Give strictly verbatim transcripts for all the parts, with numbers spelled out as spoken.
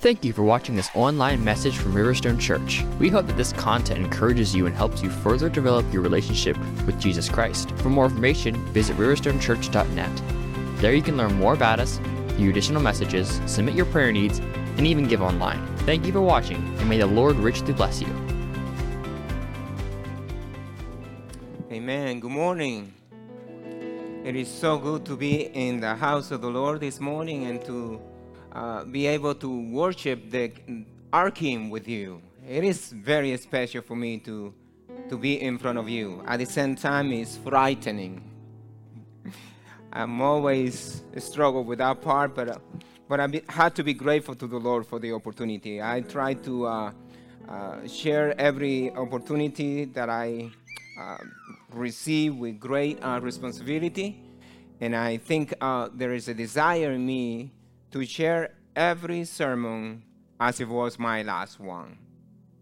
Thank you for watching this online message from Riverstone Church. We hope that this content encourages you and helps you further develop your relationship with Jesus Christ. For more information, visit riverstone church dot net. There you can learn more about us, view additional messages, submit your prayer needs, and even give online. Thank you for watching, and may the Lord richly bless you. Amen. Good morning. It is so good to be in the house of the Lord this morning and to Uh, be able to worship the, our King with you. It is very special for me to, to be in front of you. At the same time, it's frightening. I'm always struggle with that part, but uh, but I be, had to be grateful to the Lord for the opportunity. I try to uh, uh, share every opportunity that I uh, receive with great uh, responsibility, and I think uh, there is a desire in me to share every sermon as it was my last one.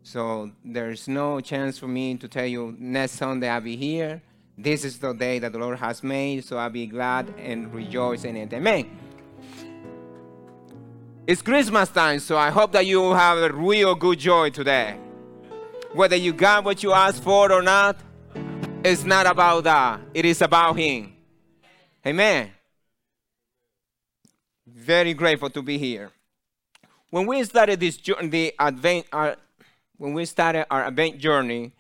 So there's no chance for me to tell you next Sunday I'll be here. This is the day that the Lord has made, so I'll be glad and rejoice in it. Amen. It's Christmas time, so I hope that you have a real good joy today. Whether you got what you asked for or not, it's not about that. It is about Him. Amen. Very grateful to be here. When we started this the Advent, our, when we started our Advent journey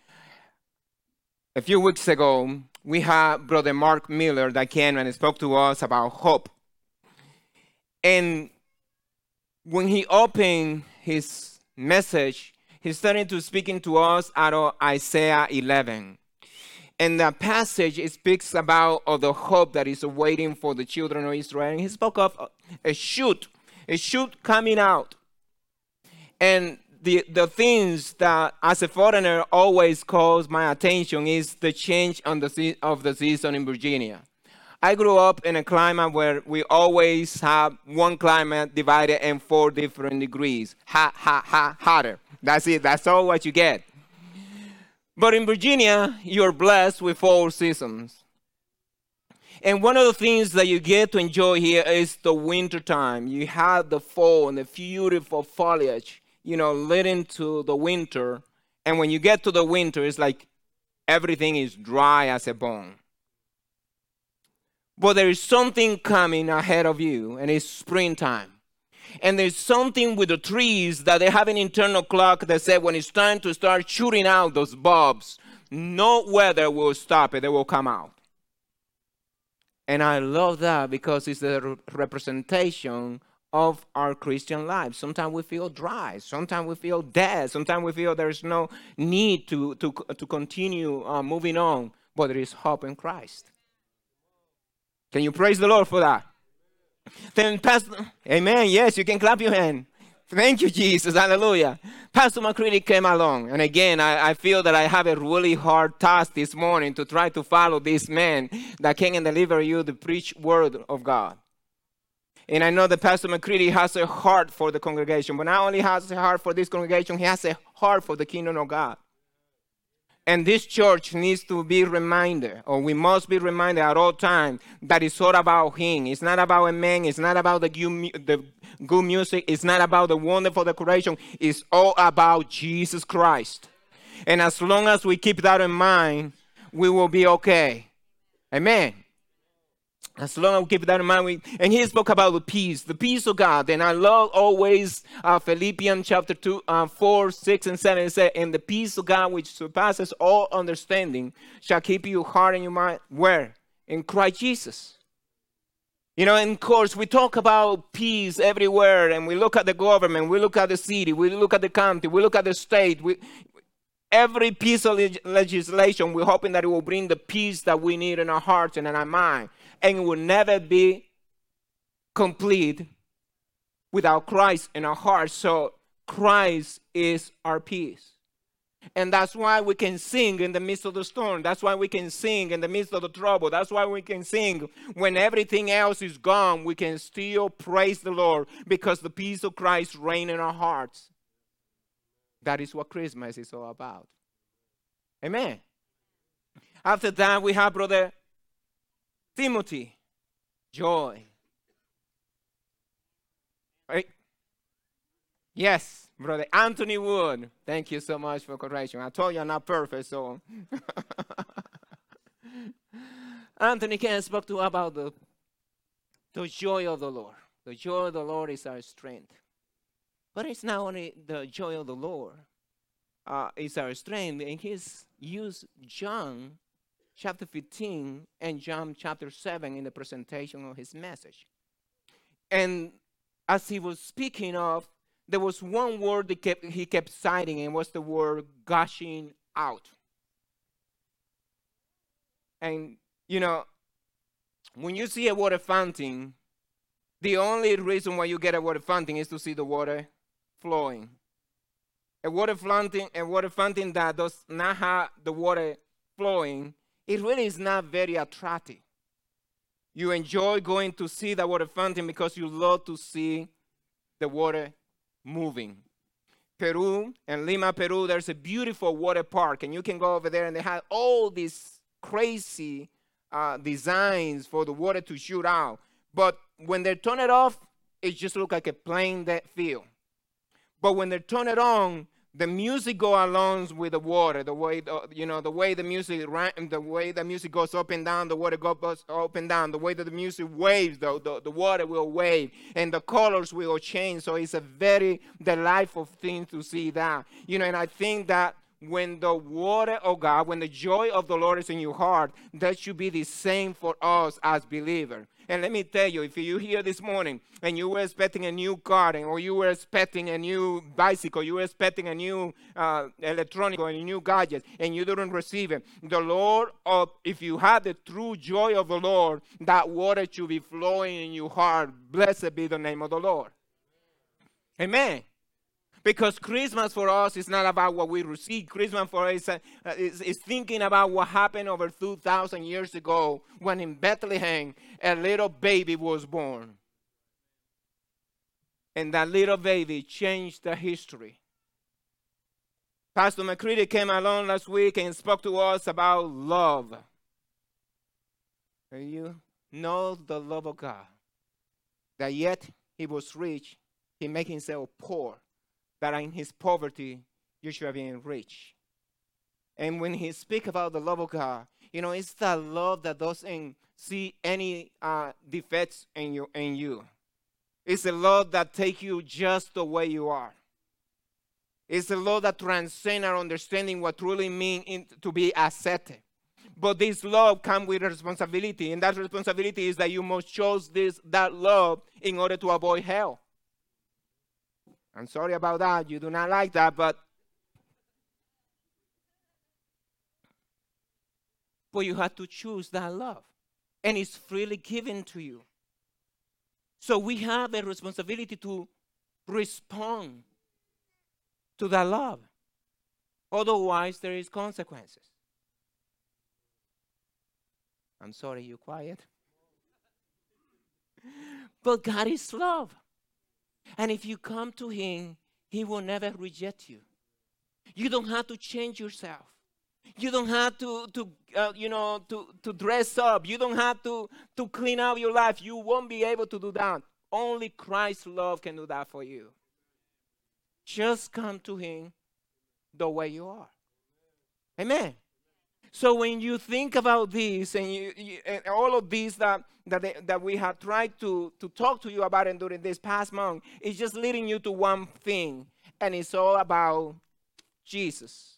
a few weeks ago, we had Brother Mark Miller that came and spoke to us about hope. And when he opened his message, he started to speaking to us out of Isaiah eleven. And the passage it speaks about of the hope that is waiting for the children of Israel. And he spoke of a shoot, a shoot coming out. And the, the things that, as a foreigner, always calls my attention is the change on the of the season in Virginia. I grew up in a climate where we always have one climate divided in four different degrees. Ha, ha, ha, hotter. That's it. That's all what you get. But in Virginia, you're blessed with four seasons. And one of the things that you get to enjoy here is the winter time. You have the fall and the beautiful foliage, you know, leading to the winter. And when you get to the winter, it's like everything is dry as a bone. But there is something coming ahead of you, and it's springtime. And there's something with the trees that they have an internal clock that said when it's time to start shooting out those bulbs, no weather will stop it. They will come out. And I love that because it's a re- representation of our Christian life. Sometimes we feel dry. Sometimes we feel dead. Sometimes we feel there's no need to, to, to continue uh, moving on. But there is hope in Christ. Can you praise the Lord for that? Then Pastor, amen, yes, you can clap your hand. Thank you, Jesus, hallelujah. Pastor McCready came along, and again, I, I feel that I have a really hard task this morning to try to follow this man that can deliver you the preached word of God. And I know that Pastor McCready has a heart for the congregation, but not only has a heart for this congregation, he has a heart for the kingdom of God. And this church needs to be reminded, or we must be reminded at all times, that it's all about Him. It's not about a man. It's not about the good music. It's not about the wonderful decoration. It's all about Jesus Christ. And as long as we keep that in mind, we will be okay. Amen. As long as we keep that in mind, we, and he spoke about the peace, the peace of God. And I love always uh, Philippians chapter two, uh, four, six, and seven. It says, and the peace of God which surpasses all understanding shall keep your heart and your mind, where? In Christ Jesus. You know, and of course, we talk about peace everywhere. And we look at the government, we look at the city, we look at the county, we look at the state. We, every piece of leg- legislation, we're hoping that it will bring the peace that we need in our hearts and in our mind. And it will never be complete without Christ in our hearts. So Christ is our peace. And that's why we can sing in the midst of the storm. That's why we can sing in the midst of the trouble. That's why we can sing when everything else is gone. We can still praise the Lord because the peace of Christ reigns in our hearts. That is what Christmas is all about. Amen. After that, we have Brother Timothy, joy. Right? Yes, Brother Anthony Wood. Thank you so much for correction. I told you I'm not perfect, so. Anthony Ken spoke to about the, the joy of the Lord. The joy of the Lord is our strength. But it's not only the joy of the Lord. Uh, it's our strength. And he's used John chapter fifteen and John chapter seven in the presentation of his message. And as he was speaking of, there was one word that kept, he kept citing, and was the word gushing out. And, you know, when you see a water fountain, the only reason why you get a water fountain is to see the water flowing. A water fountain, a water fountain that does not have the water flowing, it really is not very attractive. You enjoy going to see the water fountain because you love to see the water moving. Peru, in Lima, Peru, there's a beautiful water park, and you can go over there, and they have all these crazy uh, designs for the water to shoot out. But when they turn it off, it just looks like a plain dead field. But when they turn it on, the music goes along with the water. The way the, you know, the way the music, the way the music goes up and down, the water goes up and down. The way that the music waves, the, the, the water will wave, and the colors will change. So it's a very delightful thing to see that. You know, and I think that when the water of God, when the joy of the Lord is in your heart, that should be the same for us as believers. And let me tell you, if you're here this morning and you were expecting a new car, or you were expecting a new bicycle, you were expecting a new uh, electronic or a new gadget, and you didn't receive it, the Lord, of, if you have the true joy of the Lord, that water should be flowing in your heart. Blessed be the name of the Lord. Amen. Because Christmas for us is not about what we receive. Christmas for us uh, is, is thinking about what happened over two thousand years ago when in Bethlehem a little baby was born. And that little baby changed the history. Pastor McCready came along last week and spoke to us about love. And you know the love of God. That yet he was rich, he made himself poor, that in his poverty, you should have been rich. And when he speaks about the love of God, you know, it's that love that doesn't see any uh, defects in you, in you. It's a love that takes you just the way you are. It's a love that transcends our understanding what truly means to be accepted. But this love comes with responsibility, and that responsibility is that you must choose this, that love in order to avoid hell. I'm sorry about that. You do not like that, but, but you have to choose that love. And it's freely given to you. So we have a responsibility to respond to that love. Otherwise, there is consequences. I'm sorry, you're quiet. But God is love. And if you come to him, he will never reject you. You don't have to change yourself. You don't have to, to uh, you know, to, to dress up. You don't have to, to clean up your life. You won't be able to do that. Only Christ's love can do that for you. Just come to him the way you are. Amen. So when you think about this and, you, you, and all of this that, that, they, that we have tried to, to talk to you about and during this past month, it's just leading you to one thing, and it's all about Jesus.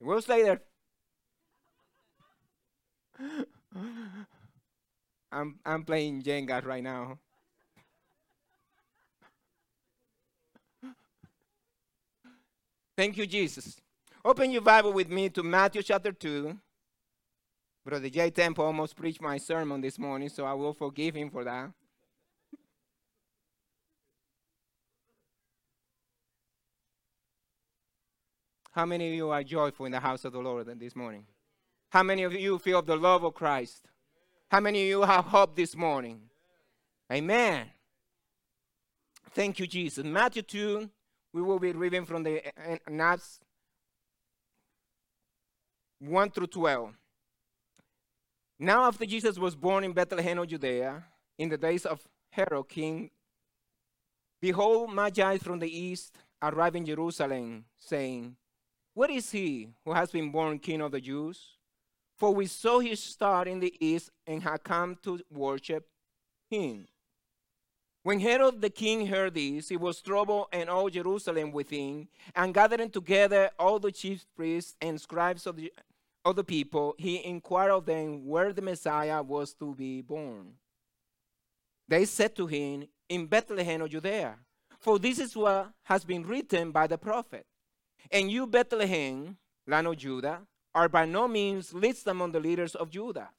We'll stay there. I'm, I'm playing Jenga right now. Thank you, Jesus. Open your Bible with me to Matthew chapter two. Brother Jay Temple almost preached my sermon this morning, so I will forgive him for that. How many of you are joyful in the house of the Lord this morning? How many of you feel the love of Christ? How many of you have hope this morning? Amen. Thank you, Jesus. Matthew two, we will be reading from the N A S. one through twelve. Now after Jesus was born in Bethlehem of Judea, in the days of Herod, king Behold, Magi from the east arrive in Jerusalem, saying, Where is he who has been born King of the Jews? For we saw his star in the east and have come to worship him. When Herod the king heard this, he was troubled, and all Jerusalem with him. And gathering together all the chief priests and scribes of the, of the people, he inquired of them where the Messiah was to be born. They said to him, In Bethlehem of Judea, for this is what has been written by the prophet. And you, Bethlehem, land of Judah, are by no means least among the leaders of Judah.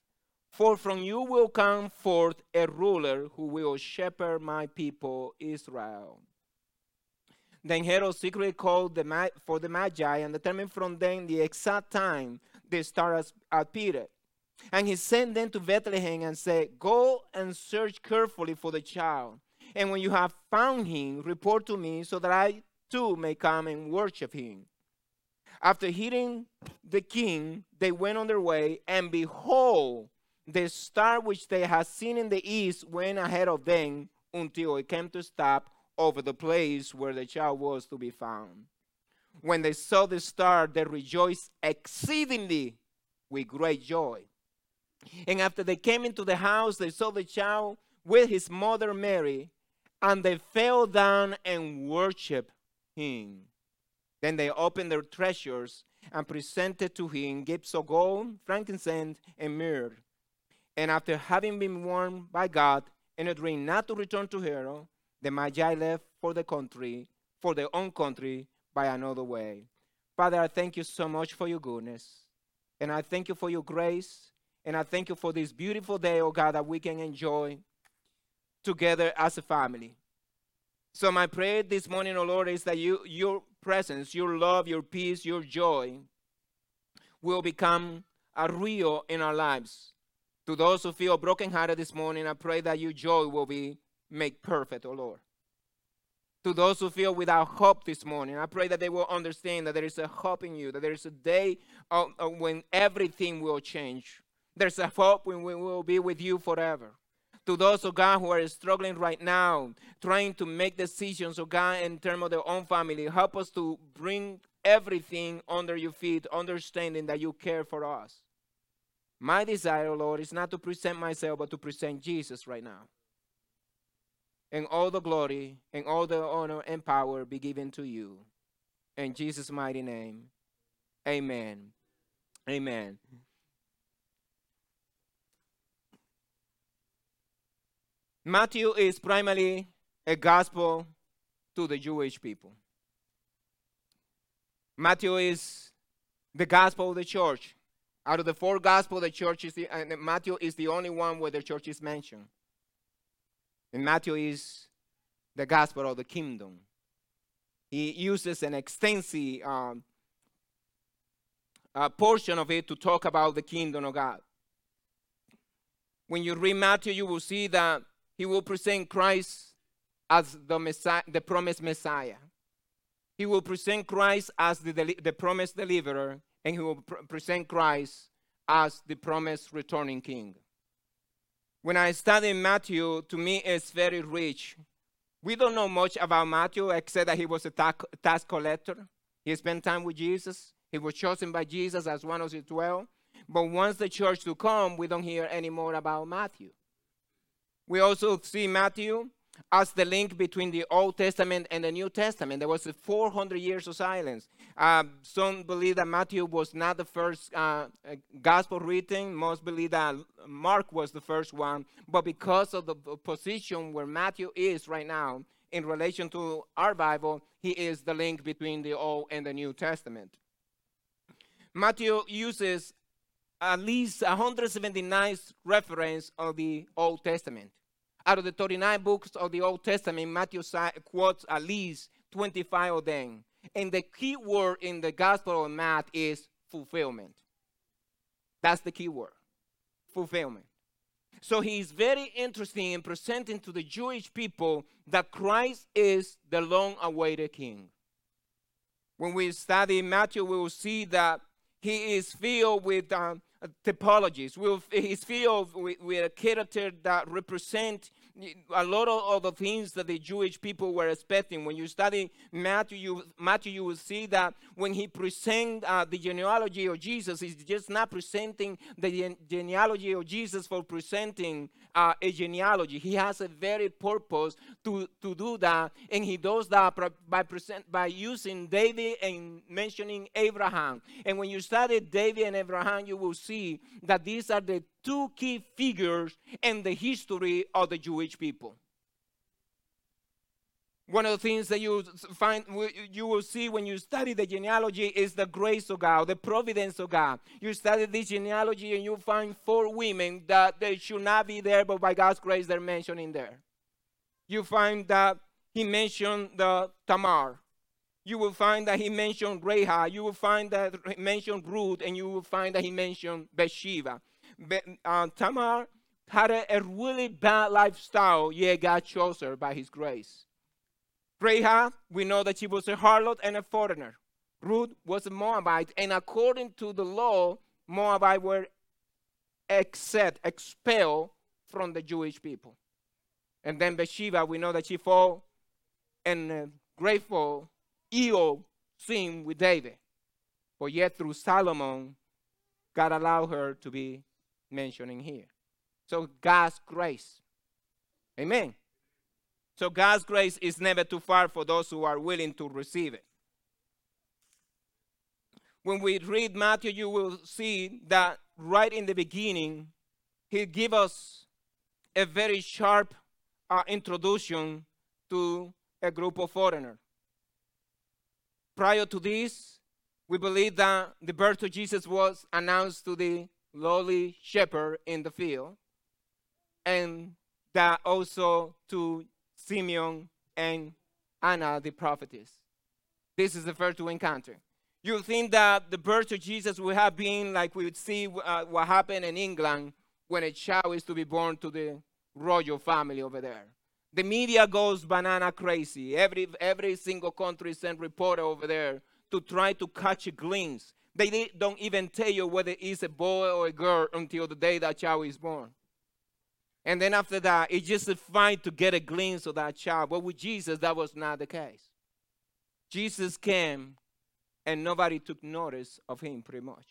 For from you will come forth a ruler who will shepherd my people Israel. Then Herod secretly called the ma- for the Magi and determined from them the exact time the star appeared. And he sent them to Bethlehem and said, Go and search carefully for the child. And when you have found him, report to me so that I too may come and worship him. After hearing the king, they went on their way, and behold, the star which they had seen in the east went ahead of them until it came to stop over the place where the child was to be found. When they saw the star, they rejoiced exceedingly with great joy. And after they came into the house, they saw the child with his mother Mary, and they fell down and worshipped him. Then they opened their treasures and presented to him gifts of gold, frankincense, and myrrh. And after having been warned by God in a dream not to return to Herod, the Magi left for the country, for their own country, by another way. Father, I thank you so much for your goodness. And I thank you for your grace. And I thank you for this beautiful day, oh God, that we can enjoy together as a family. So my prayer this morning, oh Lord, is that you, your presence, your love, your peace, your joy will become a real in our lives. To those who feel brokenhearted this morning, I pray that your joy will be made perfect, O Lord. To those who feel without hope this morning, I pray that they will understand that there is a hope in you, that there is a day of, of when everything will change. There's a hope when we will be with you forever. To those, oh God, who are struggling right now, trying to make decisions, oh God, in terms of their own family, help us to bring everything under your feet, understanding that you care for us. My desire, Lord, is not to present myself, but to present Jesus right now. And all the glory and all the honor and power be given to you. In Jesus' mighty name, amen. Amen. Matthew is primarily a gospel to the Jewish people. Matthew is the gospel of the church. Out of the four gospels, the church is the, and Matthew is the only one where the church is mentioned. And Matthew is the gospel of the kingdom. He uses an extensive um, uh, portion of it to talk about the kingdom of God. When you read Matthew, you will see that he will present Christ as the Messiah, the promised Messiah. He will present Christ as the, deli- the promised deliverer. And he will pr- present Christ as the promised returning king. When I study Matthew, to me it's very rich. We don't know much about Matthew except that he was a ta- tax collector. He spent time with Jesus. He was chosen by Jesus as one of the twelve. But once the church to come, we don't hear any more about Matthew. We also see Matthew as the link between the Old Testament and the New Testament. There was a four hundred years of silence. Uh, some believe that Matthew was not the first uh, gospel written. Most believe that Mark was the first one. But because of the position where Matthew is right now in relation to our Bible, he is the link between the Old and the New Testament. Matthew uses at least one hundred seventy-nine references of the Old Testament. Out of the thirty-nine books of the Old Testament, Matthew quotes at least twenty-five of them. And the key word in the Gospel of Matthew is fulfillment. That's the key word, fulfillment. So he's very interesting in presenting to the Jewish people that Christ is the long-awaited king. When we study Matthew, we will see that he is filled with um, typologies. He's filled with, with a character that represents a lot of, of the things that the Jewish people were expecting. When you study Matthew, you, Matthew, you will see that when he presents uh, the genealogy of Jesus, he's just not presenting the gen- genealogy of Jesus for presenting uh, a genealogy. He has a very purpose to, to do that, and he does that by, present, by using David and mentioning Abraham. And when you study David and Abraham, you will see that these are the two key figures in the history of the Jewish people. One of the things that you find, you will see when you study the genealogy is the grace of God, the providence of God. You study this genealogy and you find four women that they should not be there, but by God's grace they're mentioned in there. You find that he mentioned the Tamar. You will find that he mentioned Rahab. You will find that he mentioned Ruth, and you will find that he mentioned Bathsheba. But, uh, Tamar had a, a really bad lifestyle, yet God chose her by his grace. Rahab, we know that she was a harlot and a foreigner. Ruth was a Moabite, and according to the law, Moabites were except, expelled from the Jewish people. And then Bathsheba, we know that she fell in a great fall, evil sin with David. But yet through Solomon, God allowed her to be mentioning here. So God's grace. Amen. So God's grace is never too far for those who are willing to receive it. When we read Matthew, you will see that right in the beginning, he gives us a very sharp uh, introduction to a group of foreigners. Prior to this, we believe that the birth of Jesus was announced to the lowly shepherd in the field, and that also to Simeon and Anna, the prophetess. This is the first two encounter. You think that the birth of Jesus would have been like we would see uh, what happened in England when a child is to be born to the royal family over there. The media goes banana crazy. Every, every single country sends reporter over there to try to catch a glimpse. They don't even tell you whether it's a boy or a girl until the day that child is born. And then after that, it's just a fight to get a glimpse of that child. But with Jesus, that was not the case. Jesus came, and nobody took notice of him pretty much.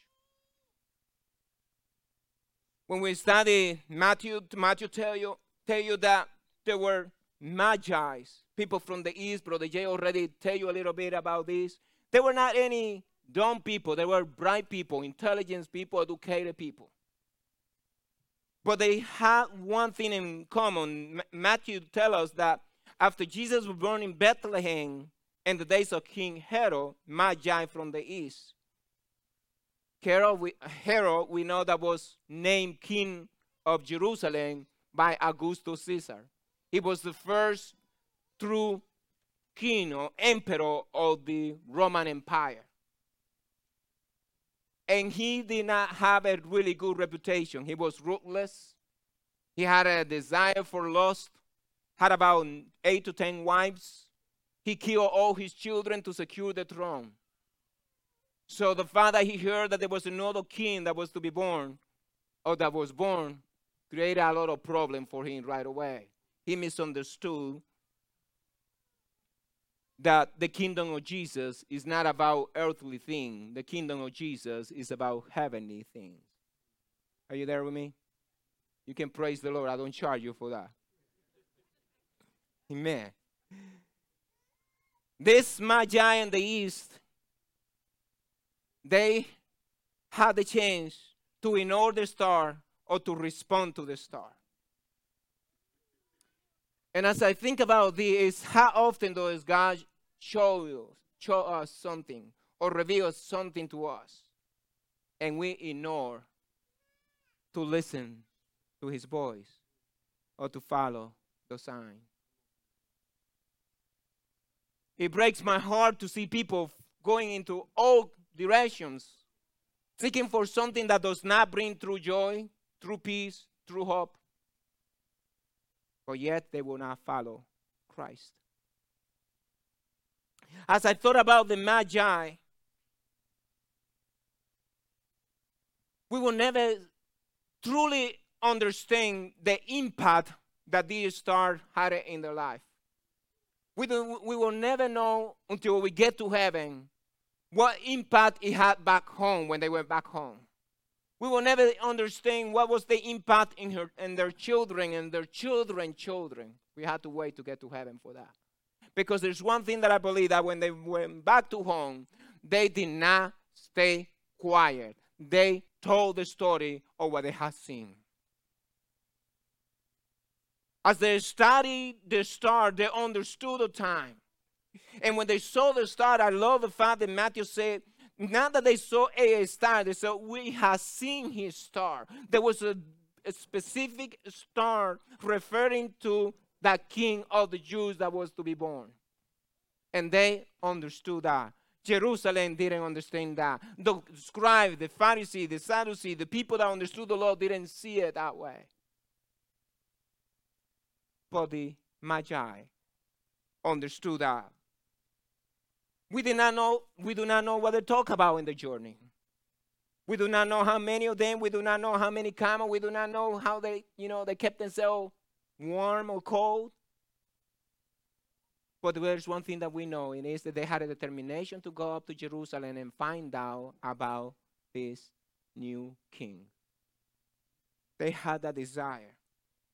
When we study Matthew, Matthew tell you, tell you that there were Magi, people from the east. Brother Jay already tell you a little bit about this. There were not any dumb people. They were bright people, intelligent people, educated people. But they had one thing in common. Matthew tells us that after Jesus was born in Bethlehem in the days of King Herod, Magi from the east. Herod, we, Herod, we know that was named king of Jerusalem by Augustus Caesar. He was the first true king or emperor of the Roman Empire. And he did not have a really good reputation. He was ruthless. He had a desire for lust, had about eight to ten wives. He killed all his children to secure the throne. So the father, he heard that there was another king that was to be born, or that was born, created a lot of problems for him right away. He misunderstood that the kingdom of Jesus is not about earthly things. The kingdom of Jesus is about heavenly things. Are you there with me? You can praise the Lord. I don't charge you for that. Amen. This Magi in the east, they had the chance to ignore the star or to respond to the star. And as I think about this, how often does God show, you, show us something or reveal something to us, and we ignore to listen to his voice or to follow the sign? It breaks my heart to see people going into all directions, seeking for something that does not bring true joy, true peace, true hope. But yet they will not follow Christ. As I thought about the Magi, we will never truly understand the impact that this star had in their life. We, do, we will never know until we get to heaven what impact it had back home when they went back home. We will never understand what was the impact in her and their children and their children's children. We had to wait to get to heaven for that. Because there's one thing that I believe, that when they went back to home, they did not stay quiet. They told the story of what they had seen. As they studied the star, they understood the time. And when they saw the star, I love the fact that Matthew said, now that they saw a star, they said, we have seen his star. There was a, a specific star referring to the king of the Jews that was to be born. And they understood that. Jerusalem didn't understand that. The scribe, the Pharisee, the Sadducee, the people that understood the law didn't see it that way. But the Magi understood that. We do not know, we do not know what they talk about in the journey. We do not know how many of them, we do not know how many camels, we do not know how they, you know, they kept themselves warm or cold. But there's one thing that we know, and it is that they had a determination to go up to Jerusalem and find out about this new king. They had that desire.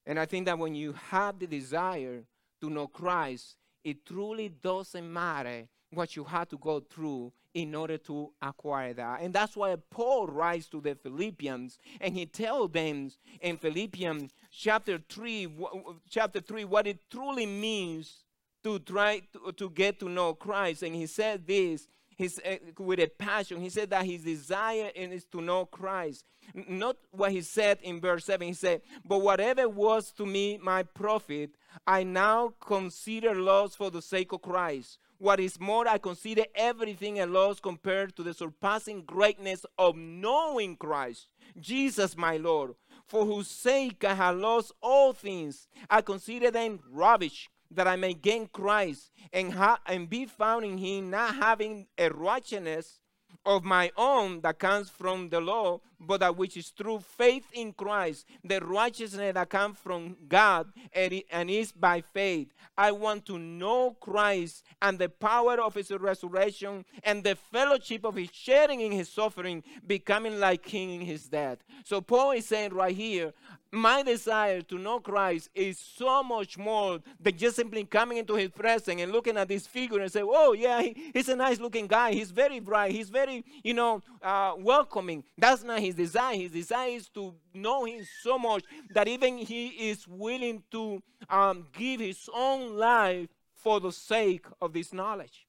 And I think that when you have the desire to know Christ, it truly doesn't matter what you had to go through in order to acquire that. And that's why Paul writes to the Philippians, and he tells them in Philippians chapter three, w- chapter three, what it truly means to try to, to get to know Christ. And he said this his, uh, with a passion. He said that his desire is to know Christ. Not what he said in verse seven. He said, but whatever was to me my profit, I now consider loss for the sake of Christ. What is more, I consider everything a loss compared to the surpassing greatness of knowing Christ, Jesus my Lord, for whose sake I have lost all things. I consider them rubbish, that I may gain Christ and, ha- and be found in him, not having a righteousness of my own that comes from the law, but that which is through faith in Christ, the righteousness that comes from God and is by faith. I want to know Christ and the power of his resurrection and the fellowship of his sharing in his suffering, becoming like him in his death. So Paul is saying right here, my desire to know Christ is so much more than just simply coming into his presence and looking at this figure and say, oh yeah, he, he's a nice looking guy. He's very bright. He's very, you know, uh, welcoming. That's not his His desire, his desire is to know him so much that even he is willing to um, give his own life for the sake of this knowledge.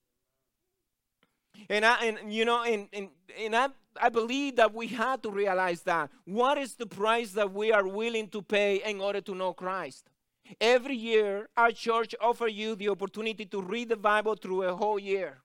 And I, and you know, and and, and I, I believe that we have to realize that. What is the price that we are willing to pay in order to know Christ? Every year, our church offers you the opportunity to read the Bible through a whole year.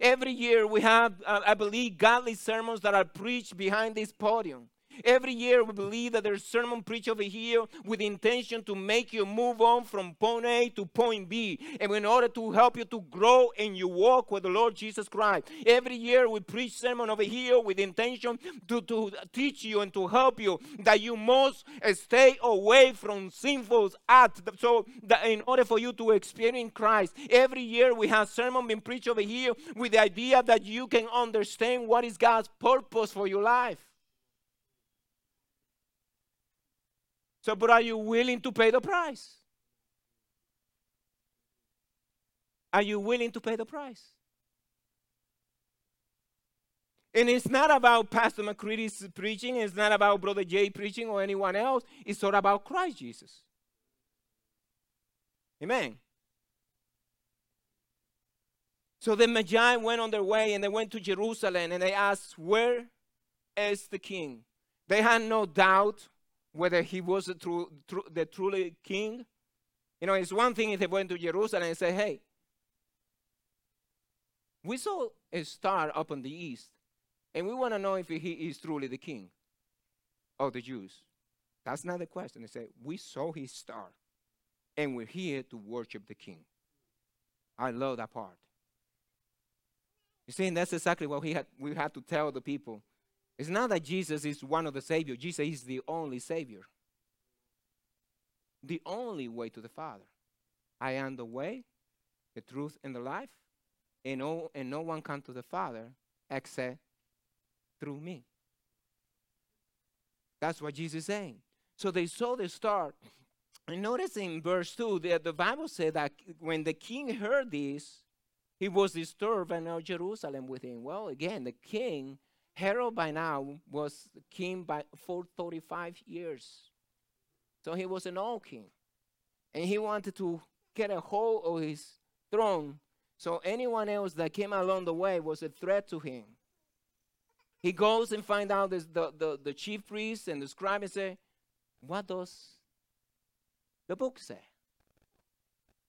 Every year we have, uh, I believe, godly sermons that are preached behind this podium. Every year we believe that there's sermon preached over here with the intention to make you move on from point A to point B, and in order to help you to grow in your walk with the Lord Jesus Christ. Every year we preach sermon over here with the intention to, to teach you and to help you that you must stay away from sinful acts, so that in order for you to experience Christ. Every year we have sermon being preached over here with the idea that you can understand what is God's purpose for your life. So, but are you willing to pay the price? Are you willing to pay the price? And it's not about Pastor McCready's preaching. It's not about Brother Jay preaching or anyone else. It's all about Christ Jesus. Amen. So the Magi went on their way and they went to Jerusalem and they asked, where is the king? They had no doubt whether he was the true, true, the truly king. You know, it's one thing if they went to Jerusalem and said, hey, we saw a star up in the east, and we want to know if he is truly the king of the Jews. That's not the question. They said, we saw his star, and we're here to worship the king. I love that part. You see, and that's exactly what we had, we had to tell the people. It's not that Jesus is one of the Saviors. Jesus is the only Savior. the only way to the Father. I am the way, the truth, and the life, and no, and no one comes to the Father except through me. That's what Jesus is saying. So they saw the star. And notice in verse two, that the Bible said that when the king heard this, he was disturbed, and now Jerusalem with him. Well, again, the king, Herod by now, was king by for thirty-five years. So he was an old king. And he wanted to get a hold of his throne. So anyone else that came along the way was a threat to him. He goes and finds out this, the, the, the chief priest and the scribe and say, what does the book say?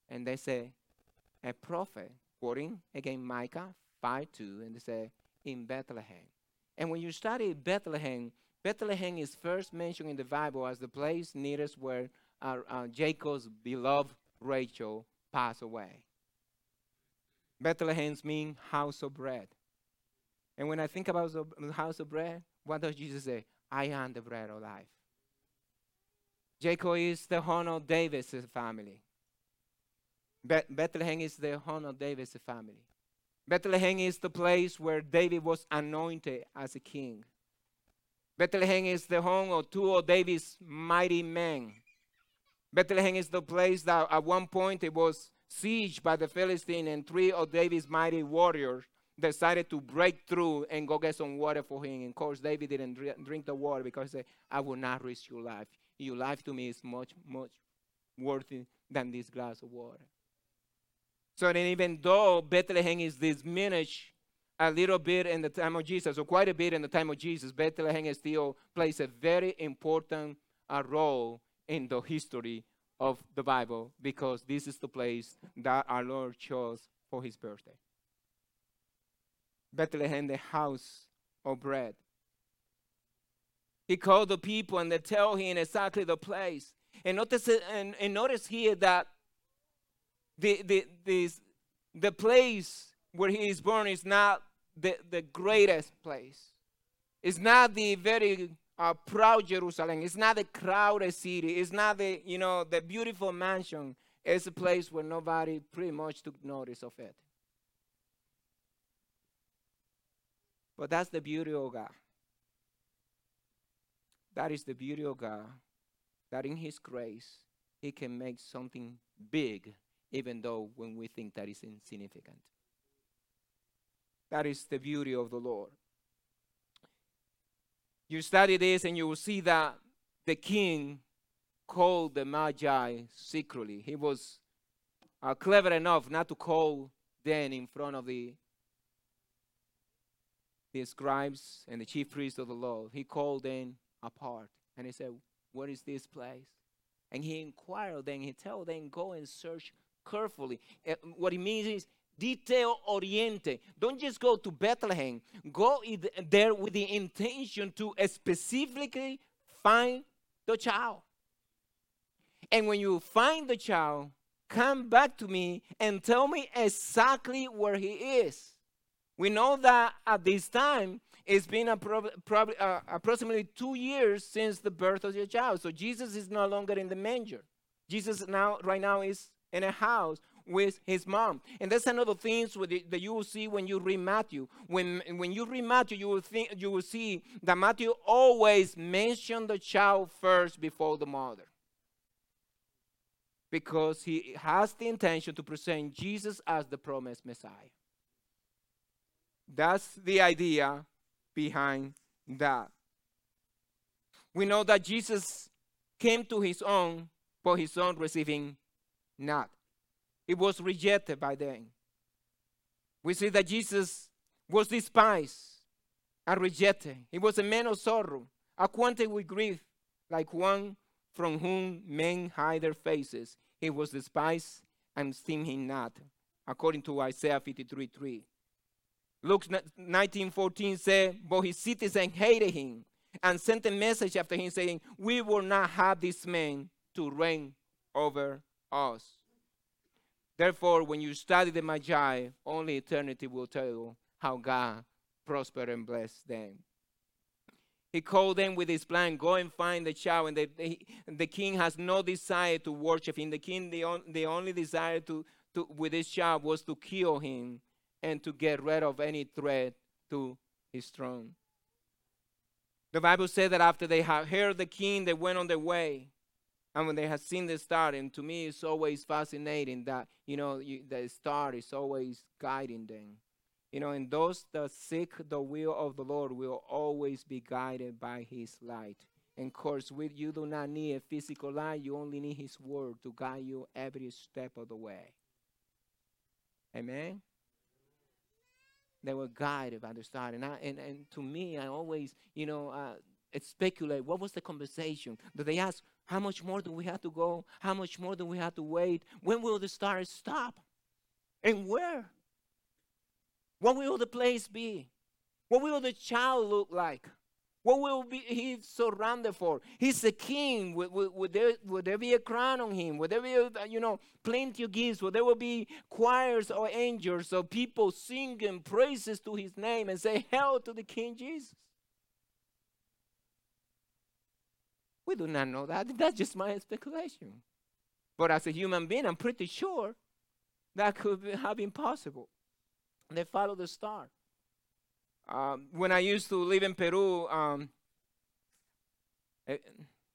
And they say, a prophet, quoting again Micah five two, and they say, in Bethlehem. And when you study Bethlehem, Bethlehem is first mentioned in the Bible as the place nearest where uh, uh, Jacob's beloved Rachel passed away. Bethlehem means house of bread. And when I think about the house of bread, what does Jesus say? I am the bread of life. Jacob is the horn of David's family. Be- Bethlehem is the horn of David's family. Bethlehem is the place where David was anointed as a king. Bethlehem is the home of two of David's mighty men. Bethlehem is the place that at one point it was sieged by the Philistine, and three of David's mighty warriors decided to break through and go get some water for him. And of course, David didn't drink the water because he said, I will not risk your life. Your life to me is much, much worthy than this glass of water. So then even though Bethlehem is diminished a little bit in the time of Jesus, or quite a bit in the time of Jesus, Bethlehem still plays a very important uh, role in the history of the Bible, because this is the place that our Lord chose for his birthday. Bethlehem, the house of bread. He called the people and they tell him exactly the place. And notice, and, and notice here that the, the, this, the place where he is born is not the, the greatest place. It's not the very uh, proud Jerusalem. It's not the crowded city. It's not the, you know, the beautiful mansion. It's a place where nobody pretty much took notice of it. But that's the beauty of God. That is the beauty of God, that in his grace, he can make something big, even though when we think that is insignificant. That is the beauty of the Lord. You study this and you will see that the king called the Magi secretly. He was uh, clever enough not to call them in front of the the scribes and the chief priests of the law. He called them apart, and he said, what is this place? And he inquired them, he told them, go and search carefully. Uh, what it means is detail oriented. Don't just go to Bethlehem. Go th- there with the intention to uh, specifically find the child. And when you find the child, come back to me and tell me exactly where he is. We know that at this time, it's been appro- prob- uh, approximately two years since the birth of your child. So Jesus is no longer in the manger. Jesus now, right now, is in a house with his mom. And that's another thing that you will see when you read Matthew. When when you read Matthew, you will think, you will see that Matthew always mentioned the child first before the mother, because he has the intention to present Jesus as the promised Messiah. That's the idea behind that. We know that Jesus came to his own, but his own receiving not. It was rejected by them. We see that Jesus was despised and rejected. He was a man of sorrow, acquainted with grief, like one from whom men hide their faces. He was despised and esteemed him not, according to Isaiah fifty-three three. Luke nineteen fourteen said, but his citizens hated him and sent a message after him saying, we will not have this man to reign over us. Therefore, when you study the Magi, only eternity will tell you how God prospered and blessed them. He called them with his plan, go and find the child. And the, he, the king has no desire to worship him. The king, the, on, the only desire to, to with his child was to kill him and to get rid of any threat to his throne. The Bible said that after they had heard the king, they went on their way. And when they had seen the star, and to me it's always fascinating that, you know, you, the star is always guiding them. You know, and those that seek the will of the Lord will always be guided by his light. And of course, with you do not need a physical light. You only need his word to guide you every step of the way. Amen? They were guided by the star. And, I, and, and to me, I always, you know, uh, speculate, what was the conversation? Did they ask, how much more do we have to go? How much more do we have to wait? When will the star stop? And where? What will the place be? What will the child look like? What will be he surrounded for? He's a king. Would, would, would, there, would there be a crown on him? Would there be, a, you know, plenty of gifts? Would there will be choirs or angels or people singing praises to his name and say, hail to the King Jesus? We do not know that. That's just my speculation. But as a human being, I'm pretty sure that could have been possible. They follow the star. Um, when I used to live in Peru um,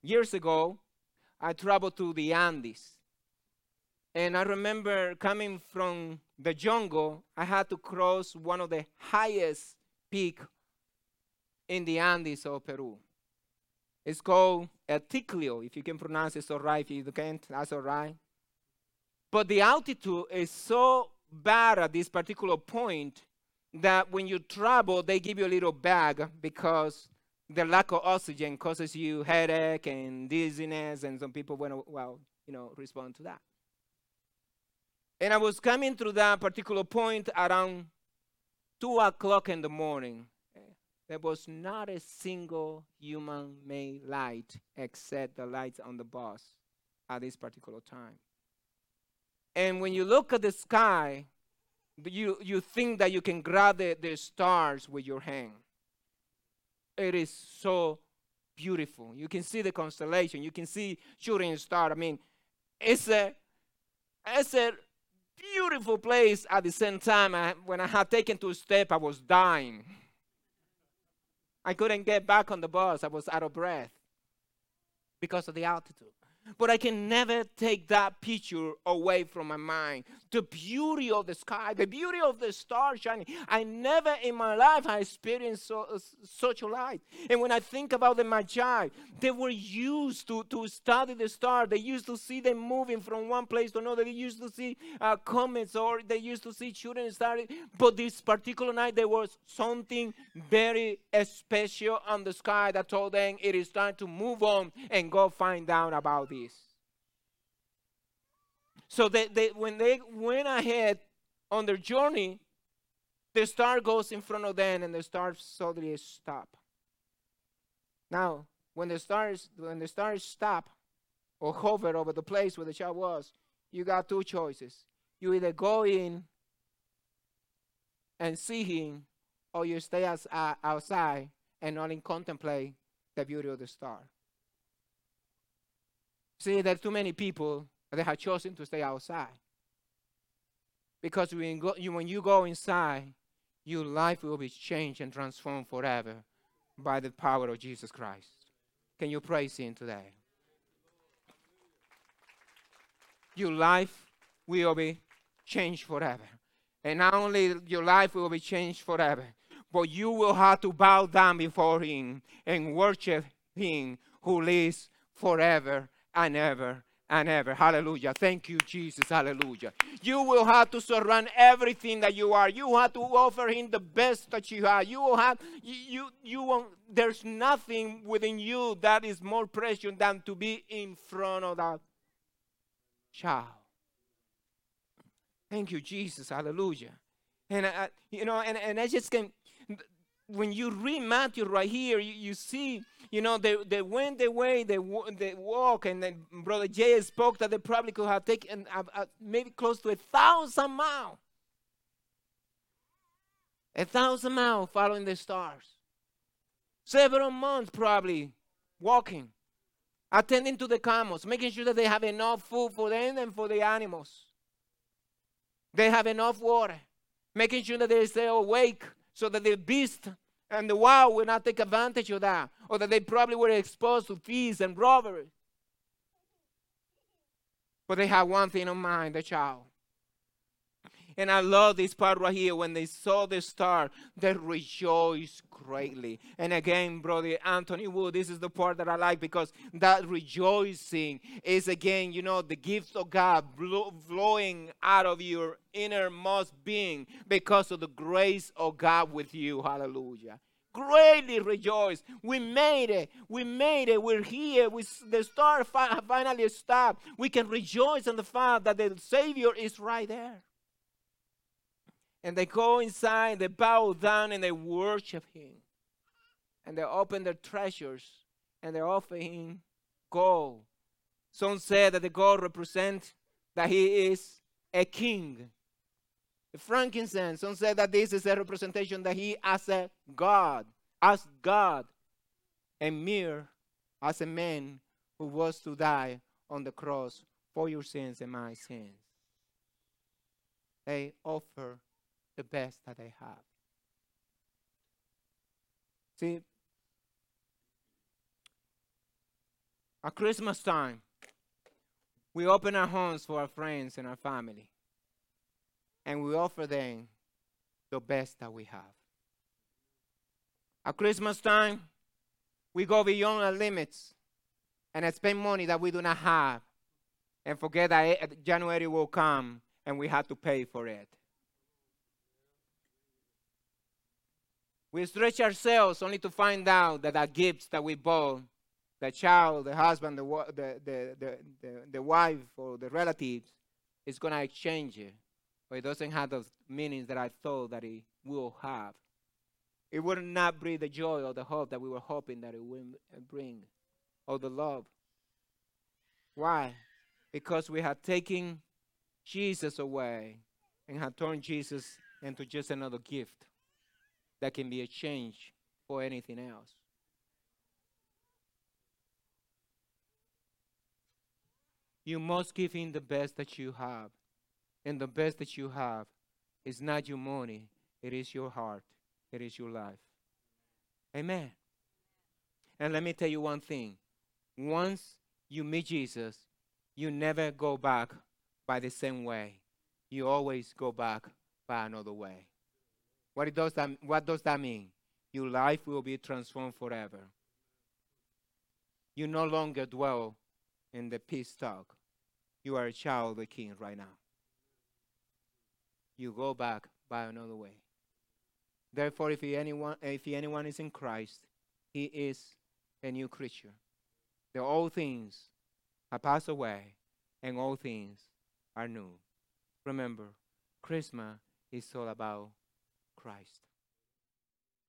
years ago, I traveled to the Andes. And I remember coming from the jungle, I had to cross one of the highest peaks in the Andes of Peru. It's called Atocilo, if you can pronounce it so right. If you can't, that's all right. But the altitude is so bad at this particular point that when you travel, they give you a little bag because the lack of oxygen causes you headache and dizziness, and some people went, well, you know, respond to that. And I was coming through that particular point around two o'clock in the morning. There was not a single human-made light except the lights on the bus at this particular time. And when you look at the sky, you, you think that you can grab the, the stars with your hand. It is so beautiful. You can see the constellation. You can see shooting star. I mean, it's a, it's a beautiful place. At the same time, I, when I had taken two steps, I was dying. I couldn't get back on the bus. I was out of breath because of the altitude. But I can never take that picture away from my mind. The beauty of the sky, the beauty of the stars shining. I never in my life I experienced so, uh, such a light. And when I think about the Magi, they were used to, to study the star. They used to see them moving from one place to another. They used to see uh, comets, or they used to see children starting. But this particular night, there was something very special on the sky that told them it is time to move on and go find out about this. So they, they, when they went ahead on their journey, the star goes in front of them, and the star suddenly stops. Now, when the stars when the stars stop or hover over the place where the child was, you got two choices: you either go in and see him, or you stay as, uh, outside and only contemplate the beauty of the star. See, there are too many people that have chosen to stay outside. Because when, go, you, when you go inside, your life will be changed and transformed forever by the power of Jesus Christ. Can you praise him today? Your life will be changed forever. And not only your life will be changed forever, but you will have to bow down before him and worship him who lives forever and ever and ever. Hallelujah. Thank you, Jesus. Hallelujah. You will have to surrender everything that you are. You have to offer him the best that you have. You will have, you, you, you won't, there's nothing within you that is more precious than to be in front of that child. Thank you, Jesus. Hallelujah. And I, you know, and, and I just can, when you read Matthew right here, you, you see, you know, they, they went their way, they, they walk, and then Brother Jay spoke that they probably could have taken uh, uh, maybe close to a thousand miles. A thousand miles following the stars. Several months probably walking, attending to the camels, making sure that they have enough food for them and for the animals. They have enough water, making sure that they stay awake so that the beast and the wild will not take advantage of that, or that they probably were exposed to thieves and robbery. But they had one thing in mind, the child. And I love this part right here. When they saw the star, they rejoiced greatly. And again, Brother Anthony Wood, this is the part that I like, because that rejoicing is, again, you know, the gift of God flowing out of your innermost being because of the grace of God with you. Hallelujah. Greatly rejoice. We made it. We made it. We're here. We, the star fi- finally stopped. We can rejoice in the fact that the Savior is right there. And they go inside, they bow down, and they worship him. And they open their treasures, and they offer him gold. Some say that the gold represents that he is a king. The frankincense, some say that this is a representation that he as a God, as God, and mere as a man who was to die on the cross for your sins and my sins. They offer the best that they have. See, at Christmas time, we open our homes for our friends and our family, and we offer them the best that we have. At Christmas time, we go beyond our limits and spend money that we do not have, and forget that January will come and we have to pay for it. We stretch ourselves only to find out that our gifts that we bought, the child, the husband, the the the the, the, the wife, or the relatives, is going to exchange it, or it doesn't have those meanings that I thought that it will have. It will not bring the joy or the hope that we were hoping that it will bring, or the love. Why? Because we have taken Jesus away and have turned Jesus into just another gift that can be exchanged for anything else. You must give him the best that you have. And the best that you have is not your money. It is your heart. It is your life. Amen. And let me tell you one thing. Once you meet Jesus, you never go back by the same way. You always go back by another way. What does that, what does that mean? Your life will be transformed forever. You no longer dwell in the peace talk. You are a child of the King right now. You go back by another way. Therefore, if anyone, if anyone is in Christ, he is a new creature. The old things have passed away, and all things are new. Remember, Christmas is all about Christ.